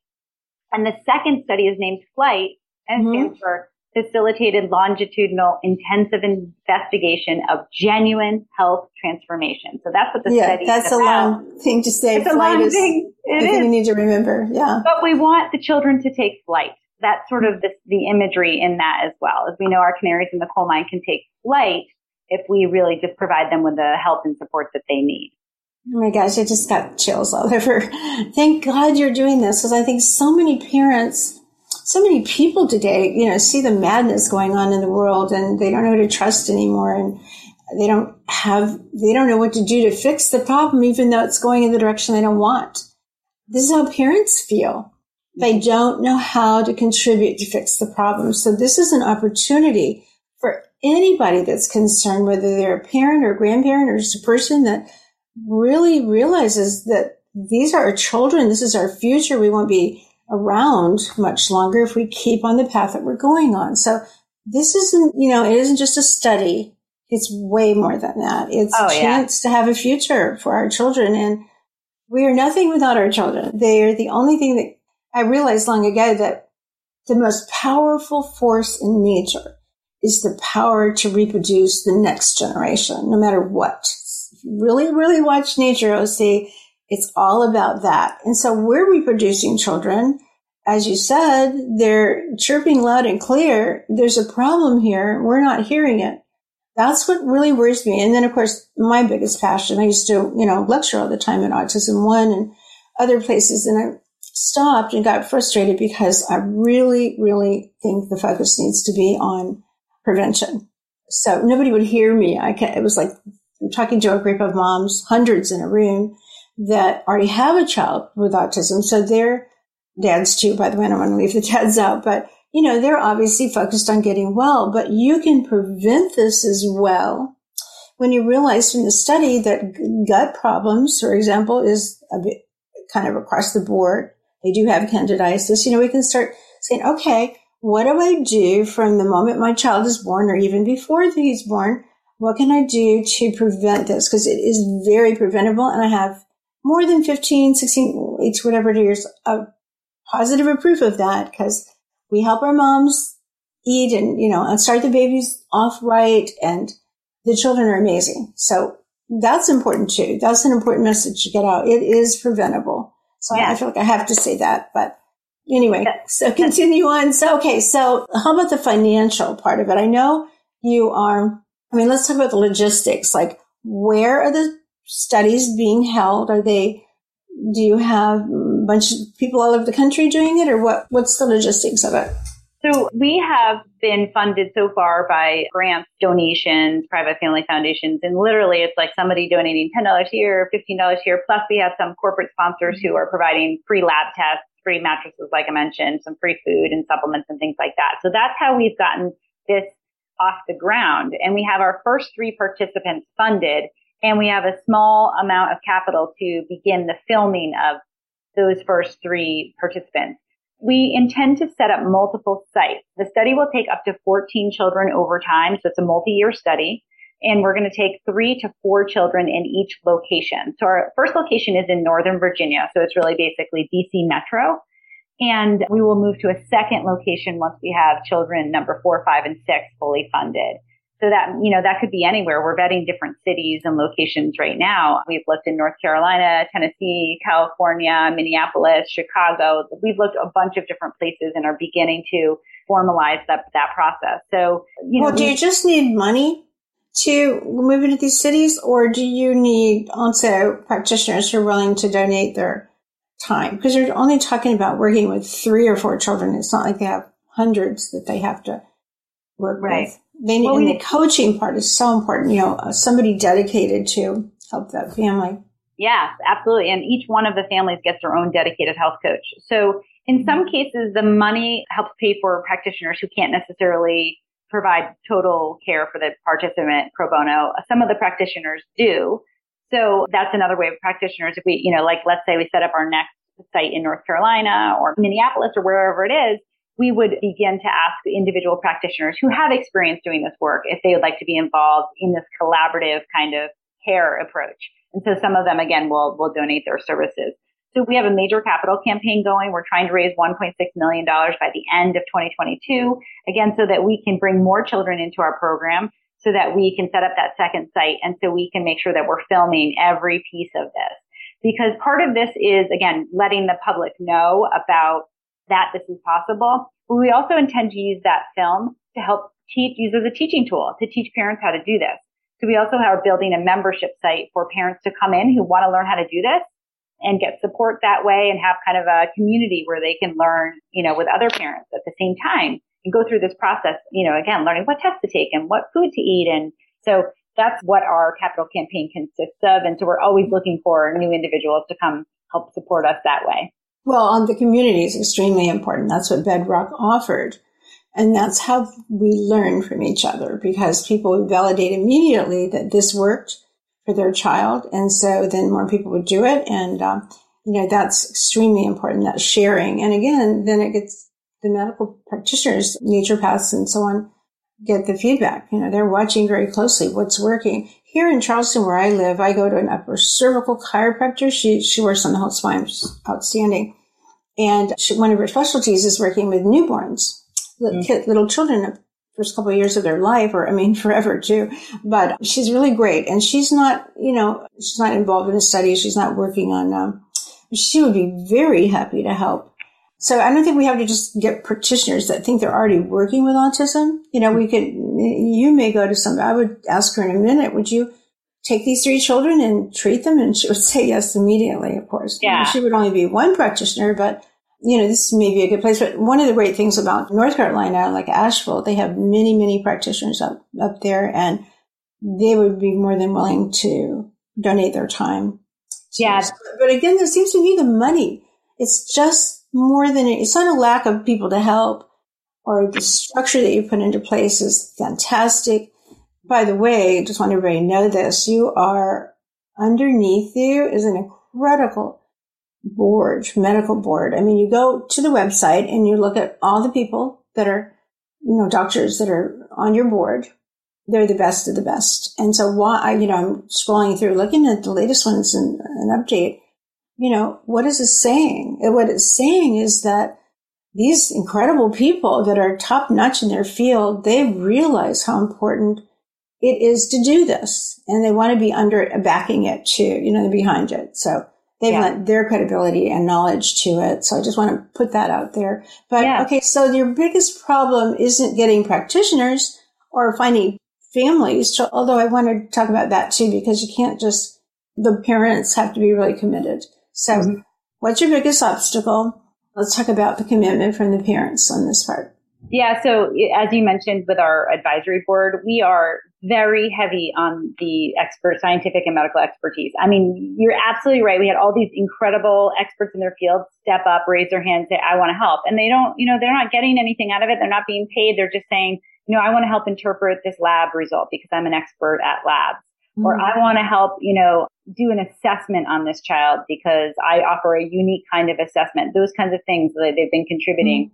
And the second study is named FLIGHT and mm-hmm. stands for Facilitated Longitudinal Intensive Investigation of Genuine Health Transformation. So that's what the yeah, study is about. Yeah, that's a long thing to say. It's a long is, thing. It is. You need to remember. Yeah. But we want the children to take flight. That's sort of the, the imagery in that as well. As we know, our canaries in the coal mine can take flight if we really just provide them with the help and support that they need. Oh my gosh, I just got chills all over. Thank God you're doing this, because I think so many parents, so many people today, you know, see the madness going on in the world, and they don't know who to trust anymore, and they don't have, they don't know what to do to fix the problem, even though it's going in the direction they don't want. This is how parents feel. They don't know how to contribute to fix the problem. So this is an opportunity for anybody that's concerned, whether they're a parent or a grandparent or just a person that really realizes that these are our children, this is our future, we won't be around much longer if we keep on the path that we're going on. So this isn't, you know, it isn't just a study. It's way more than that. It's oh, a chance yeah. to have a future for our children. And we are nothing without our children. They are the only thing that I realized long ago, that the most powerful force in nature is the power to reproduce the next generation, no matter what. If you really, really watch nature, you'll see it's all about that. And so we're reproducing children. As you said, they're chirping loud and clear. There's a problem here. We're not hearing it. That's what really worries me. And then, of course, my biggest passion, I used to, you know, lecture all the time at Autism One and other places. And I stopped and got frustrated because I really, really think the focus needs to be on prevention. So nobody would hear me. I can't, it was like I'm talking to a group of moms, hundreds in a room, that already have a child with autism. So they're dads too, by the way, I don't want to leave the dads out, but you know, they're obviously focused on getting well, but you can prevent this as well. When you realize from the study that gut problems, for example, is a bit kind of across the board. They do have candidiasis. You know, we can start saying, okay, what do I do from the moment my child is born or even before he's born? What can I do to prevent this? Because it is very preventable, and I have more than fifteen, sixteen, eighteen, whatever it is, a positive proof of that, because we help our moms eat and, you know, and start the babies off right, and the children are amazing. So that's important too. That's an important message to get out. It is preventable. So yeah. I feel like I have to say that, but anyway, so continue on. So, okay. So how about the financial part of it? I know you are, I mean, let's talk about the logistics. Like, where are the studies being held? Are they, do you have a bunch of people all over the country doing it, or what, what's the logistics of it? So we have been funded so far by grants, donations, private family foundations, and literally it's like somebody donating ten dollars here, fifteen dollars here, plus we have some corporate sponsors who are providing free lab tests, free mattresses, like I mentioned, some free food and supplements and things like that. So that's how we've gotten this off the ground. And we have our first three participants funded. And we have a small amount of capital to begin the filming of those first three participants. We intend to set up multiple sites. The study will take up to fourteen children over time. So it's a multi-year study. And we're going to take three to four children in each location. So our first location is in Northern Virginia. So it's really basically D C Metro. And we will move to a second location once we have children number four, five, and six fully funded. So that, you know, that could be anywhere. We're vetting different cities and locations right now. We've looked in North Carolina, Tennessee, California, Minneapolis, Chicago. We've looked a bunch of different places and are beginning to formalize that, that process. So, you know. Well, do we, you just need money to move into these cities, or do you need also practitioners who are willing to donate their time, because you're only talking about working with three or four children. It's not like they have hundreds that they have to work right. with. They need, well, and the coaching part is so important, you know, somebody dedicated to help that family. Yes, absolutely. And each one of the families gets their own dedicated health coach. So in some cases, the money helps pay for practitioners who can't necessarily provide total care for the participant pro bono. Some of the practitioners do. So that's another way of practitioners. If we, you know, like, let's say we set up our next site in North Carolina or Minneapolis or wherever it is, we would begin to ask individual practitioners who have experience doing this work if they would like to be involved in this collaborative kind of care approach. And so some of them, again, will will donate their services. So we have a major capital campaign going. We're trying to raise one point six million dollars by the end of twenty twenty-two, again, so that we can bring more children into our program, so that we can set up that second site, and so we can make sure that we're filming every piece of this. Because part of this is, again, letting the public know about that this is possible. But we also intend to use that film to help teach, use as a teaching tool, to teach parents how to do this. So we also are building a membership site for parents to come in who want to learn how to do this and get support that way, and have kind of a community where they can learn, you know, with other parents at the same time, and go through this process, you know, again, learning what tests to take and what food to eat. And so that's what our capital campaign consists of. And so we're always looking for new individuals to come help support us that way. Well, the community is extremely important. That's what Bedrock offered. And that's how we learn from each other, because people validate immediately that this worked for their child. And so then more people would do it. And, um, you know, that's extremely important, that sharing. And again, then it gets the medical practitioners, naturopaths and so on, get the feedback. You know, they're watching very closely what's working. Here in Charleston, where I live, I go to an upper cervical chiropractor. She she works on the whole spine, she's outstanding. And she, one of her specialties is working with newborns, mm-hmm. kid, little children, the first couple of years of their life, or I mean, forever too. But she's really great. And she's not, you know, she's not involved in a study. She's not working on, um, she would be very happy to help. So I don't think we have to just get practitioners that think they're already working with autism. You know, we could, you may go to somebody, I would ask her in a minute, would you take these three children and treat them? And she would say yes immediately, of course. Yeah. You know, she would only be one practitioner, but, you know, this may be a good place. But one of the great things about North Carolina, like Asheville, they have many, many practitioners up, up there, and they would be more than willing to donate their time. Yeah. But again, there seems to be the money. It's just, more than it's not a lack of people to help, or the structure that you put into place is fantastic. By the way, just want everybody to know this: you are underneath you is an incredible board, medical board. I mean, you go to the website and you look at all the people that are, you know, doctors that are on your board. They're the best of the best. And so, why, you know, I'm scrolling through, looking at the latest ones and an update. You know, what is it saying? What it's saying is that these incredible people that are top-notch in their field, they realize how important it is to do this, and they want to be under it, backing it too, you know, behind it. So they yeah. want their credibility and knowledge to it. So I just want to put that out there. But yeah. okay, so your biggest problem isn't getting practitioners or finding families, to, although I want to talk about that too, because you can't just, the parents have to be really committed. So mm-hmm. what's your biggest obstacle? Let's talk about the commitment from the parents on this part. Yeah. So as you mentioned, with our advisory board, we are very heavy on the expert, scientific and medical expertise. I mean, you're absolutely right. We had all these incredible experts in their field step up, raise their hand, say, I want to help. And they don't, you know, they're not getting anything out of it. They're not being paid. They're just saying, you know, I want to help interpret this lab result because I'm an expert at labs. Mm-hmm. Or I want to help, you know, do an assessment on this child because I offer a unique kind of assessment. Those kinds of things that they've been contributing.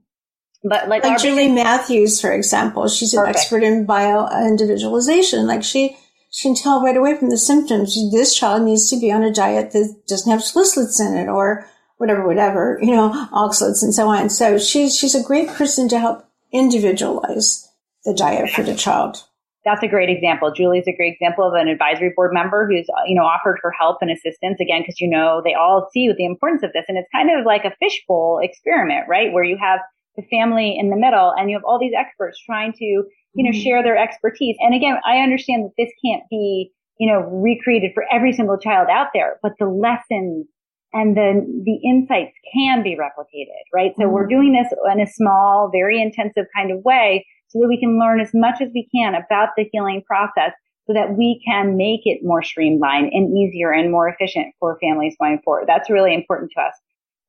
Mm-hmm. But like, like Julie Matthews, for example, she's an perfect. expert in bio-individualization. Like she, she can tell right away from the symptoms, this child needs to be on a diet that doesn't have salicylates in it or whatever, whatever, you know, oxalates and so on. So she's, she's a great person to help individualize the diet for the child. That's a great example. Julie's a great example of an advisory board member who's, you know, offered her help and assistance again, because, you know, they all see the importance of this. And it's kind of like a fishbowl experiment, right? Where you have the family in the middle and you have all these experts trying to, you know, mm-hmm. share their expertise. And again, I understand that this can't be, you know, recreated for every single child out there, but the lessons and then the insights can be replicated, right? So mm-hmm. we're doing this in a small, very intensive kind of way so that we can learn as much as we can about the healing process so that we can make it more streamlined and easier and more efficient for families going forward. That's really important to us.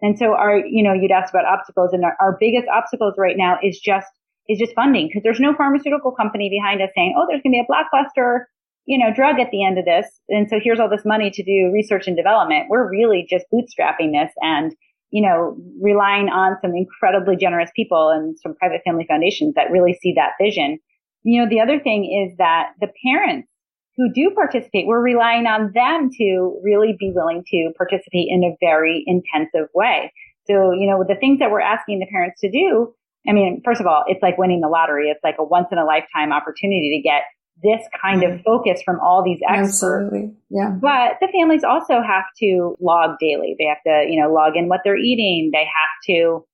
And so our, you know, you'd asked about obstacles, and our, our biggest obstacles right now is just, is just funding, because there's no pharmaceutical company behind us saying, oh, there's going to be a blockbuster, you know, drug at the end of this. And so here's all this money to do research and development. We're really just bootstrapping this and, you know, relying on some incredibly generous people and some private family foundations that really see that vision. You know, the other thing is that the parents who do participate, we're relying on them to really be willing to participate in a very intensive way. So, you know, the things that we're asking the parents to do, I mean, first of all, it's like winning the lottery. It's like a once in a lifetime opportunity to get this kind of focus from all these experts. Absolutely. Yeah. But the families also have to log daily. They have to, you know, log in what they're eating. They have to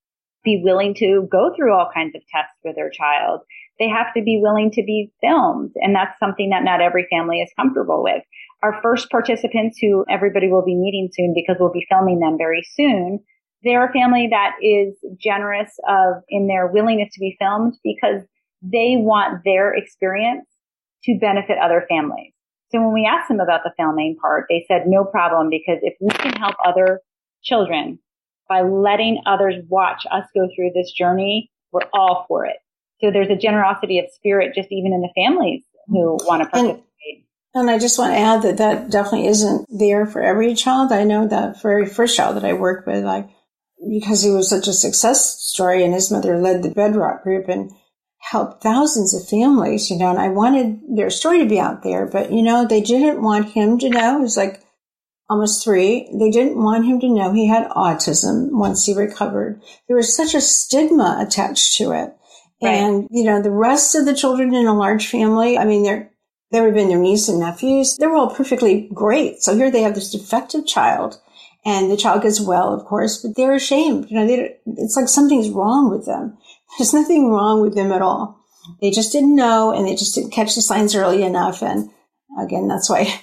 be willing to go through all kinds of tests with their child. They have to be willing to be filmed. And that's something that not every family is comfortable with. Our first participants, who everybody will be meeting soon because we'll be filming them very soon, they're a family that is generous of in their willingness to be filmed because they want their experience to benefit other families. So when we asked them about the filming part, they said, no problem, because if we can help other children by letting others watch us go through this journey, we're all for it. So there's a generosity of spirit just even in the families who want to participate. And, and I just want to add that that definitely isn't there for every child. I know that very first child that I worked with, like, because he was such a success story and his mother led the Bedrock group and helped thousands of families, you know, and I wanted their story to be out there, but, you know, they didn't want him to know. He was like almost three. They didn't want him to know he had autism once he recovered. There was such a stigma attached to it. Right. And, you know, the rest of the children in a large family, I mean, they're, they would have been their niece and nephews. They were all perfectly great. So here they have this defective child, and the child gets well, of course, but they're ashamed. You know, they, it's like something's wrong with them. There's nothing wrong with them at all. They just didn't know, and they just didn't catch the signs early enough. And again, that's why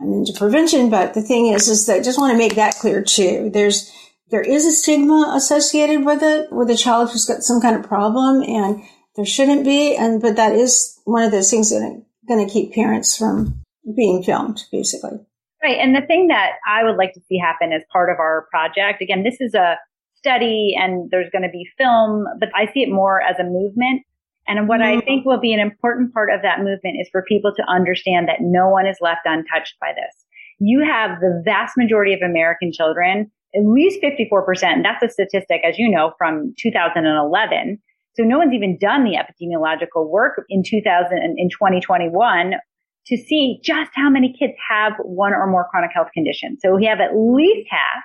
I'm into prevention. But the thing is, is that I just want to make that clear too. There's, there is a stigma associated with it, with a child who's got some kind of problem, and there shouldn't be. And, but that is one of those things that are going to keep parents from being filmed, basically. Right. And the thing that I would like to see happen as part of our project, again, this is a study and there's going to be film, but I see it more as a movement. And what mm-hmm. I think will be an important part of that movement is for people to understand that no one is left untouched by this. You have the vast majority of American children, at least fifty-four percent. That's a statistic, as you know, from two thousand eleven. So no one's even done the epidemiological work in two thousand in twenty twenty-one to see just how many kids have one or more chronic health conditions. So we have at least half.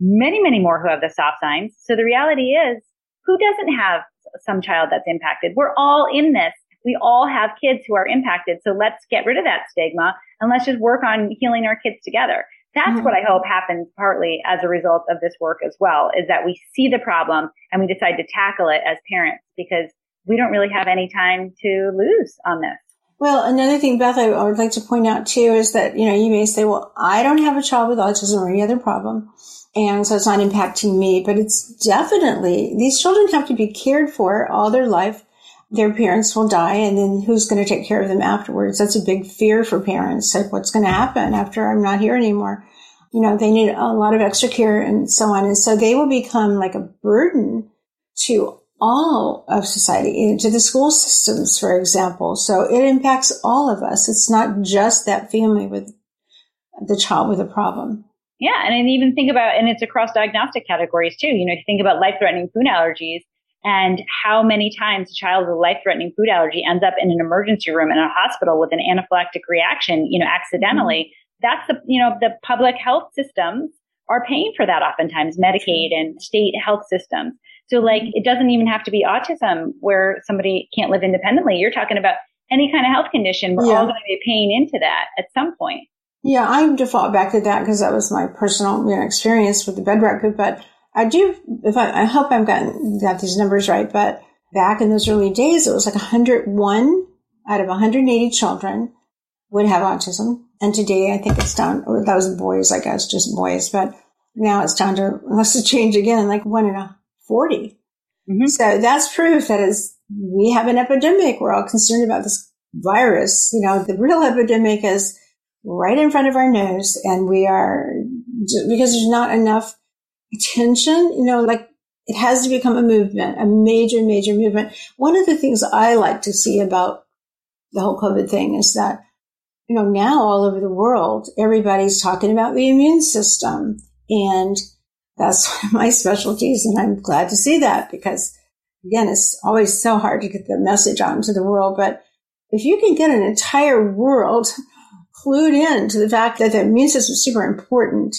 Many, many more who have the soft signs. So the reality is, who doesn't have some child that's impacted? We're all in this. We all have kids who are impacted. So let's get rid of that stigma and let's just work on healing our kids together. That's mm-hmm. what I hope happens partly as a result of this work as well, is that we see the problem and we decide to tackle it as parents, because we don't really have any time to lose on this. Well, another thing, Beth, I would like to point out too is that, you know, you may say, well, I don't have a child with autism or any other problem, and so it's not impacting me, but it's definitely, these children have to be cared for all their life. Their parents will die, and then who's going to take care of them afterwards? That's a big fear for parents, like what's going to happen after I'm not here anymore? You know, they need a lot of extra care and so on. And so they will become like a burden to all of society, to the school systems, for example. So it impacts all of us. It's not just that family with the child with a problem. Yeah. And I even think about, and it's across diagnostic categories too. You know, you think about life-threatening food allergies and how many times a child with a life-threatening food allergy ends up in an emergency room in a hospital with an anaphylactic reaction, you know, accidentally. Mm-hmm. That's the, you know, the public health systems are paying for that oftentimes, Medicaid and state health systems. So like, it doesn't even have to be autism where somebody can't live independently. You're talking about any kind of health condition. We're yeah. all going to be paying into that at some point. Yeah, I default back to that because that was my personal, you know, experience with the Bedrock group. But I do, if I, I hope I've gotten got these numbers right. But back in those early days, it was like one hundred one out of one hundred eighty children would have autism, and today I think it's down. That was boys, I guess, just boys. But now it's time to, unless it change again, like one in a forty. Mm-hmm. So that's proof that is we have an epidemic. We're all concerned about this virus. You know, the real epidemic is right in front of our nose, and we are, because there's not enough attention, you know, like it has to become a movement, a major, major movement. One of the things I like to see about the whole COVID thing is that, you know, now all over the world, everybody's talking about the immune system. And that's one of my specialties. And I'm glad to see that because, again, it's always so hard to get the message out into the world. But if you can get an entire world clued in to the fact that the immune system is super important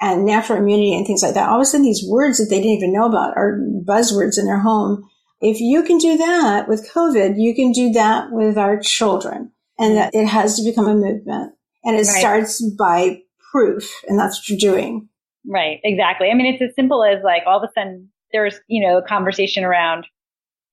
and natural immunity and things like that, all of a sudden these words that they didn't even know about are buzzwords in their home. If you can do that with COVID, you can do that with our children. And that it has to become a movement. And it right. starts by proof. And that's what you're doing. Right. Exactly. I mean, it's as simple as like all of a sudden there's, you know, a conversation around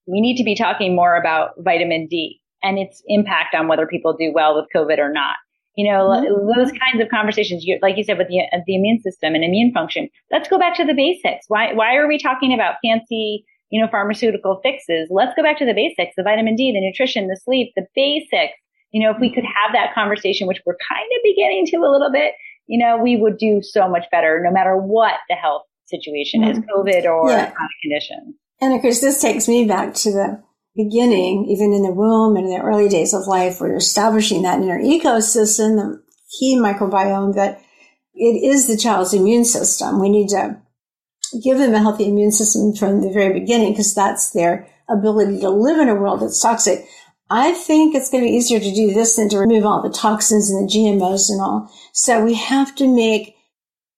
we need to be talking more about vitamin D and its impact on whether people do well with COVID or not. You know, mm-hmm. those kinds of conversations, you, like you said, with the, the immune system and immune function. Let's go back to the basics. Why, why are we talking about fancy, you know, pharmaceutical fixes? Let's go back to the basics, the vitamin D, the nutrition, the sleep, the basics. You know, if we could have that conversation, which we're kind of beginning to a little bit, you know, we would do so much better no matter what the health situation mm-hmm. is, COVID or yeah. chronic condition. And of course, this takes me back to the beginning, even in the womb and in the early days of life, where you're establishing that inner ecosystem, the key microbiome, that it is the child's immune system. We need to give them a healthy immune system from the very beginning because that's their ability to live in a world that's toxic. I think it's going to be easier to do this than to remove all the toxins and the G M Os and all. So we have to make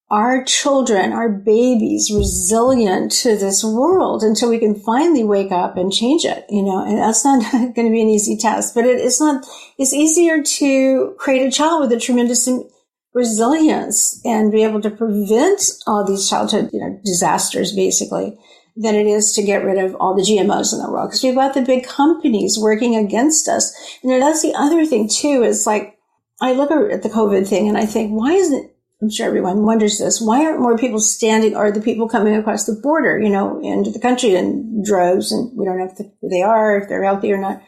our children, our babies, resilient to this world until we can finally wake up and change it, you know, and that's not going to be an easy task, but it, it's not, it's easier to create a child with a tremendous resilience and be able to prevent all these childhood, you know, disasters basically, than it is to get rid of all the G M Os in the world. Because we've got the big companies working against us. And that's the other thing, too, is like, I look at the COVID thing and I think, why isn't, I'm sure everyone wonders this, why aren't more people standing, or the people coming across the border, you know, into the country in droves, and we don't know if the, who they are, if they're healthy or not.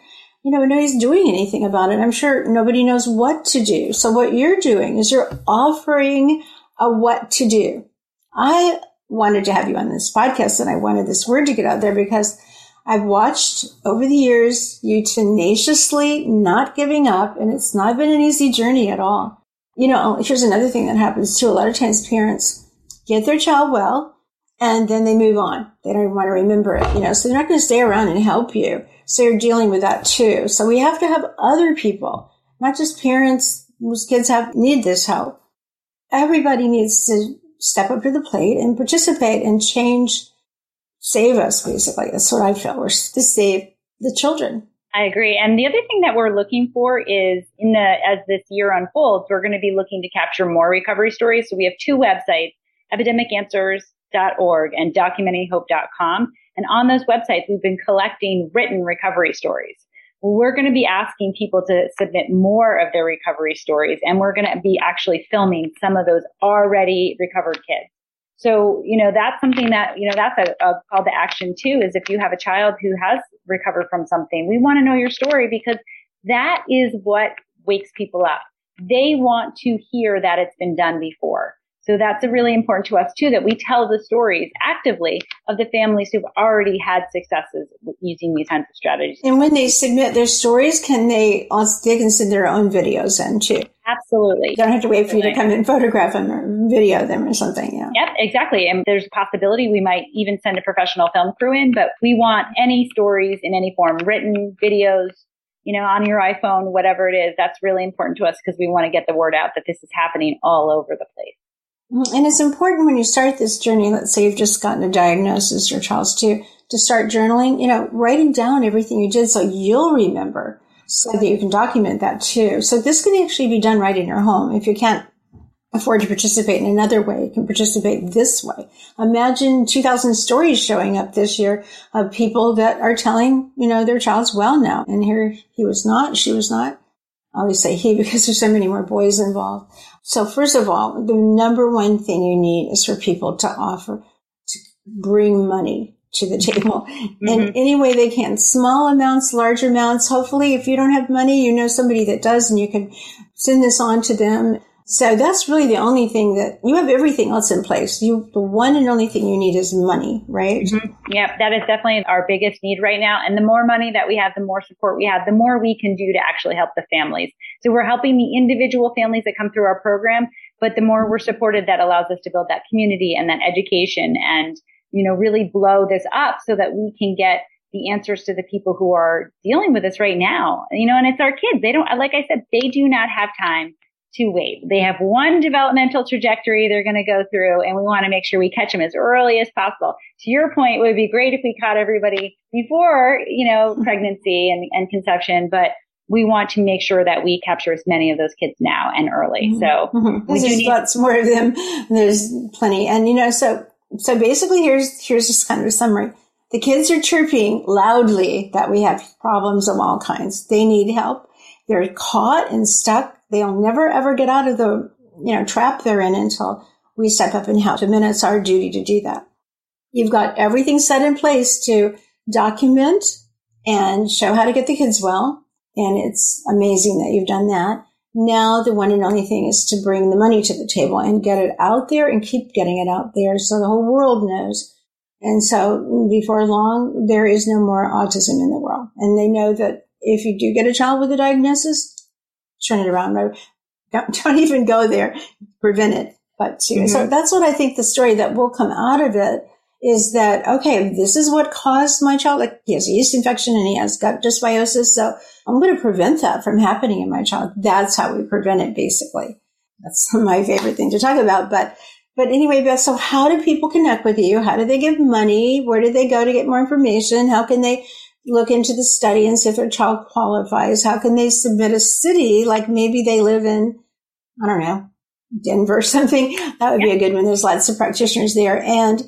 You know, nobody's doing anything about it. I'm sure nobody knows what to do. So what you're doing is you're offering a what to do. I wanted to have you on this podcast, and I wanted this word to get out there because I've watched over the years you tenaciously not giving up, and it's not been an easy journey at all. You know, here's another thing that happens too. A lot of times parents get their child well, and then they move on. They don't even want to remember it, you know, so they're not going to stay around and help you. So you're dealing with that too. So we have to have other people, not just parents whose kids have need this help. Everybody needs to step up to the plate and participate and change, save us, basically. That's what I feel. We're to save the children. I agree. And the other thing that we're looking for is, in the as this year unfolds, we're going to be looking to capture more recovery stories. So we have two websites, epidemic answers dot org and documenting hope dot com. And on those websites, we've been collecting written recovery stories. We're going to be asking people to submit more of their recovery stories, and we're going to be actually filming some of those already recovered kids. So, you know, that's something that, you know, that's a, a call to action too, is if you have a child who has recovered from something, we want to know your story because that is what wakes people up. They want to hear that it's been done before. So that's really important to us too, that we tell the stories actively of the families who've already had successes using these kinds of strategies. And when they submit their stories, can they also, they can send their own videos in too? Absolutely. You don't have to wait for you to come and photograph them or video them or something. Yeah. Yep, exactly. And there's a possibility we might even send a professional film crew in, but we want any stories in any form, written, videos, you know, on your iPhone, whatever it is. That's really important to us because we want to get the word out that this is happening all over the place. And it's important when you start this journey, let's say you've just gotten a diagnosis, your child's too, to start journaling, you know, writing down everything you did so you'll remember so that you can document that too. So this can actually be done right in your home. If you can't afford to participate in another way, you can participate this way. Imagine two thousand stories showing up this year of people that are telling, you know, their child's well now. And here he was not, she was not. I always say he because there's so many more boys involved. So first of all, the number one thing you need is for people to offer to bring money to the table mm-hmm. in any way they can. Small amounts, large amounts. Hopefully, if you don't have money, you know somebody that does and you can send this on to them. So that's really the only thing that you have everything else in place. You, the one and only thing you need is money, right? Mm-hmm. Yep. That is definitely our biggest need right now. And the more money that we have, the more support we have, the more we can do to actually help the families. So we're helping the individual families that come through our program, but the more we're supported, that allows us to build that community and that education and, you know, really blow this up so that we can get the answers to the people who are dealing with this right now. You know, and it's our kids. They don't, like I said, they do not have time to wait. They have one developmental trajectory they're going to go through, and we want to make sure we catch them as early as possible. To your point, it would be great if we caught everybody before, you know, pregnancy and, and conception, but we want to make sure that we capture as many of those kids now and early. So mm-hmm. there's just need- lots more of them. There's plenty. And, you know, so, so basically here's, here's just kind of a summary. The kids are chirping loudly that we have problems of all kinds. They need help. They're caught and stuck. They'll never, ever get out of the, you know, trap they're in until we step up and help them. And it's our duty to do that. You've got everything set in place to document and show how to get the kids well. And it's amazing that you've done that. Now the one and only thing is to bring the money to the table and get it out there and keep getting it out there so the whole world knows. And so before long, there is no more autism in the world. And they know that if you do get a child with a diagnosis, turn it around. Right? Don't, don't even go there. Prevent it. But to, mm-hmm. So that's what I think the story that will come out of it is that, okay, this is what caused my child. Like he has a yeast infection and he has gut dysbiosis. So I'm going to prevent that from happening in my child. That's how we prevent it, basically. That's my favorite thing to talk about. But, but anyway, Beth, so how do people connect with you? How do they give money? Where do they go to get more information? How can they look into the study and see if their child qualifies? How can they submit a city? Like maybe they live in, I don't know, Denver or something. That would yeah. be a good one. There's lots of practitioners there. And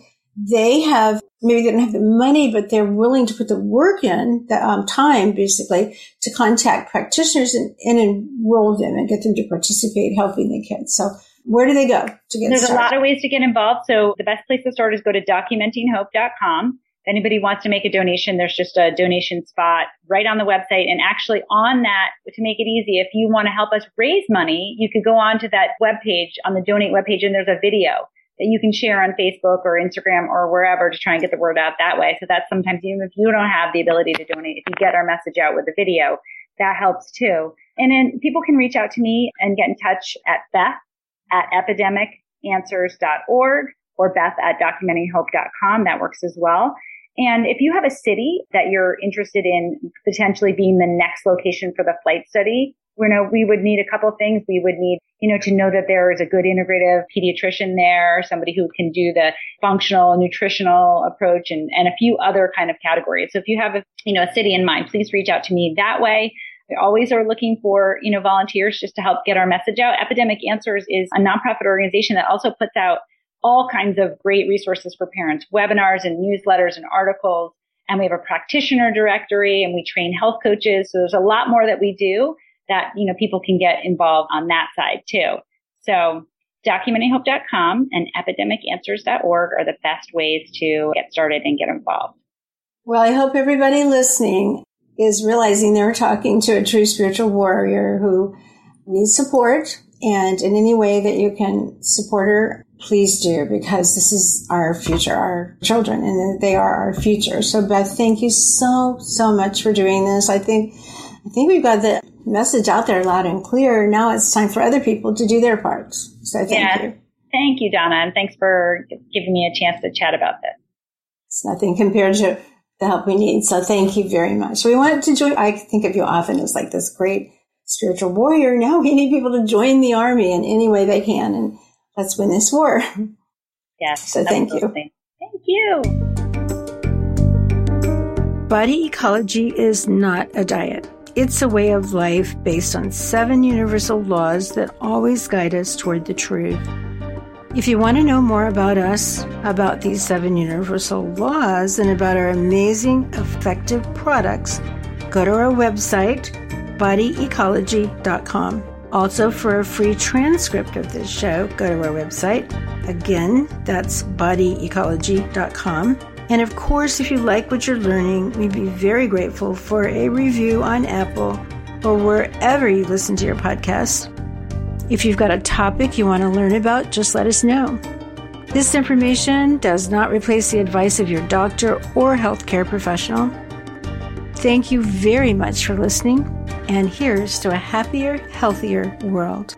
they have, maybe they don't have the money, but they're willing to put the work in, the um, time basically, to contact practitioners and, and enroll them and get them to participate helping the kids. So where do they go to get There's started? A lot of ways to get involved. So the best place to start is go to documenting hope dot com. Anybody wants to make a donation, there's just a donation spot right on the website. And actually on that, to make it easy, if you want to help us raise money, you can go on to that webpage, on the donate webpage, and there's a video that you can share on Facebook or Instagram or wherever to try and get the word out that way. So that's sometimes, even if you don't have the ability to donate, if you get our message out with a video, that helps too. And then people can reach out to me and get in touch at Beth at epidemic answers dot org or Beth at documenting hope dot com. That works as well. And if you have a city that you're interested in potentially being the next location for the flight study, you know, we would need a couple of things. We would need, you know, to know that there is a good integrative pediatrician there, somebody who can do the functional, nutritional approach, and, and a few other kind of categories. So if you have a, you know, a city in mind, please reach out to me that way. We always are looking for, you know, volunteers just to help get our message out. Epidemic Answers is a nonprofit organization that also puts out all kinds of great resources for parents, webinars and newsletters and articles. And we have a practitioner directory and we train health coaches. So there's a lot more that we do that, you know, people can get involved on that side too. So documenting hope dot com and epidemic answers dot org are the best ways to get started and get involved. Well, I hope everybody listening is realizing they're talking to a true spiritual warrior who needs support. And in any way that you can support her, please do, because this is our future, our children, and they are our future. So Beth, thank you so, so much for doing this. I think, I think we've got the message out there loud and clear. Now it's time for other people to do their parts. So thank yeah. you. Thank you, Donna. And thanks for giving me a chance to chat about this. It's nothing compared to the help we need. So thank you very much. We want to join. I think of you often as like this great spiritual warrior. Now we need people to join the army in any way they can. And let's win this war. Yes. So thank you. Thank you. Body ecology is not a diet. It's a way of life based on seven universal laws that always guide us toward the truth. If you want to know more about us, about these seven universal laws, and about our amazing, effective products, go to our website, body ecology dot com. Also, for a free transcript of this show, go to our website. Again, that's body ecology dot com. And of course, if you like what you're learning, we'd be very grateful for a review on Apple or wherever you listen to your podcast. If you've got a topic you want to learn about, just let us know. This information does not replace the advice of your doctor or healthcare professional. Thank you very much for listening, and here's to a happier, healthier world.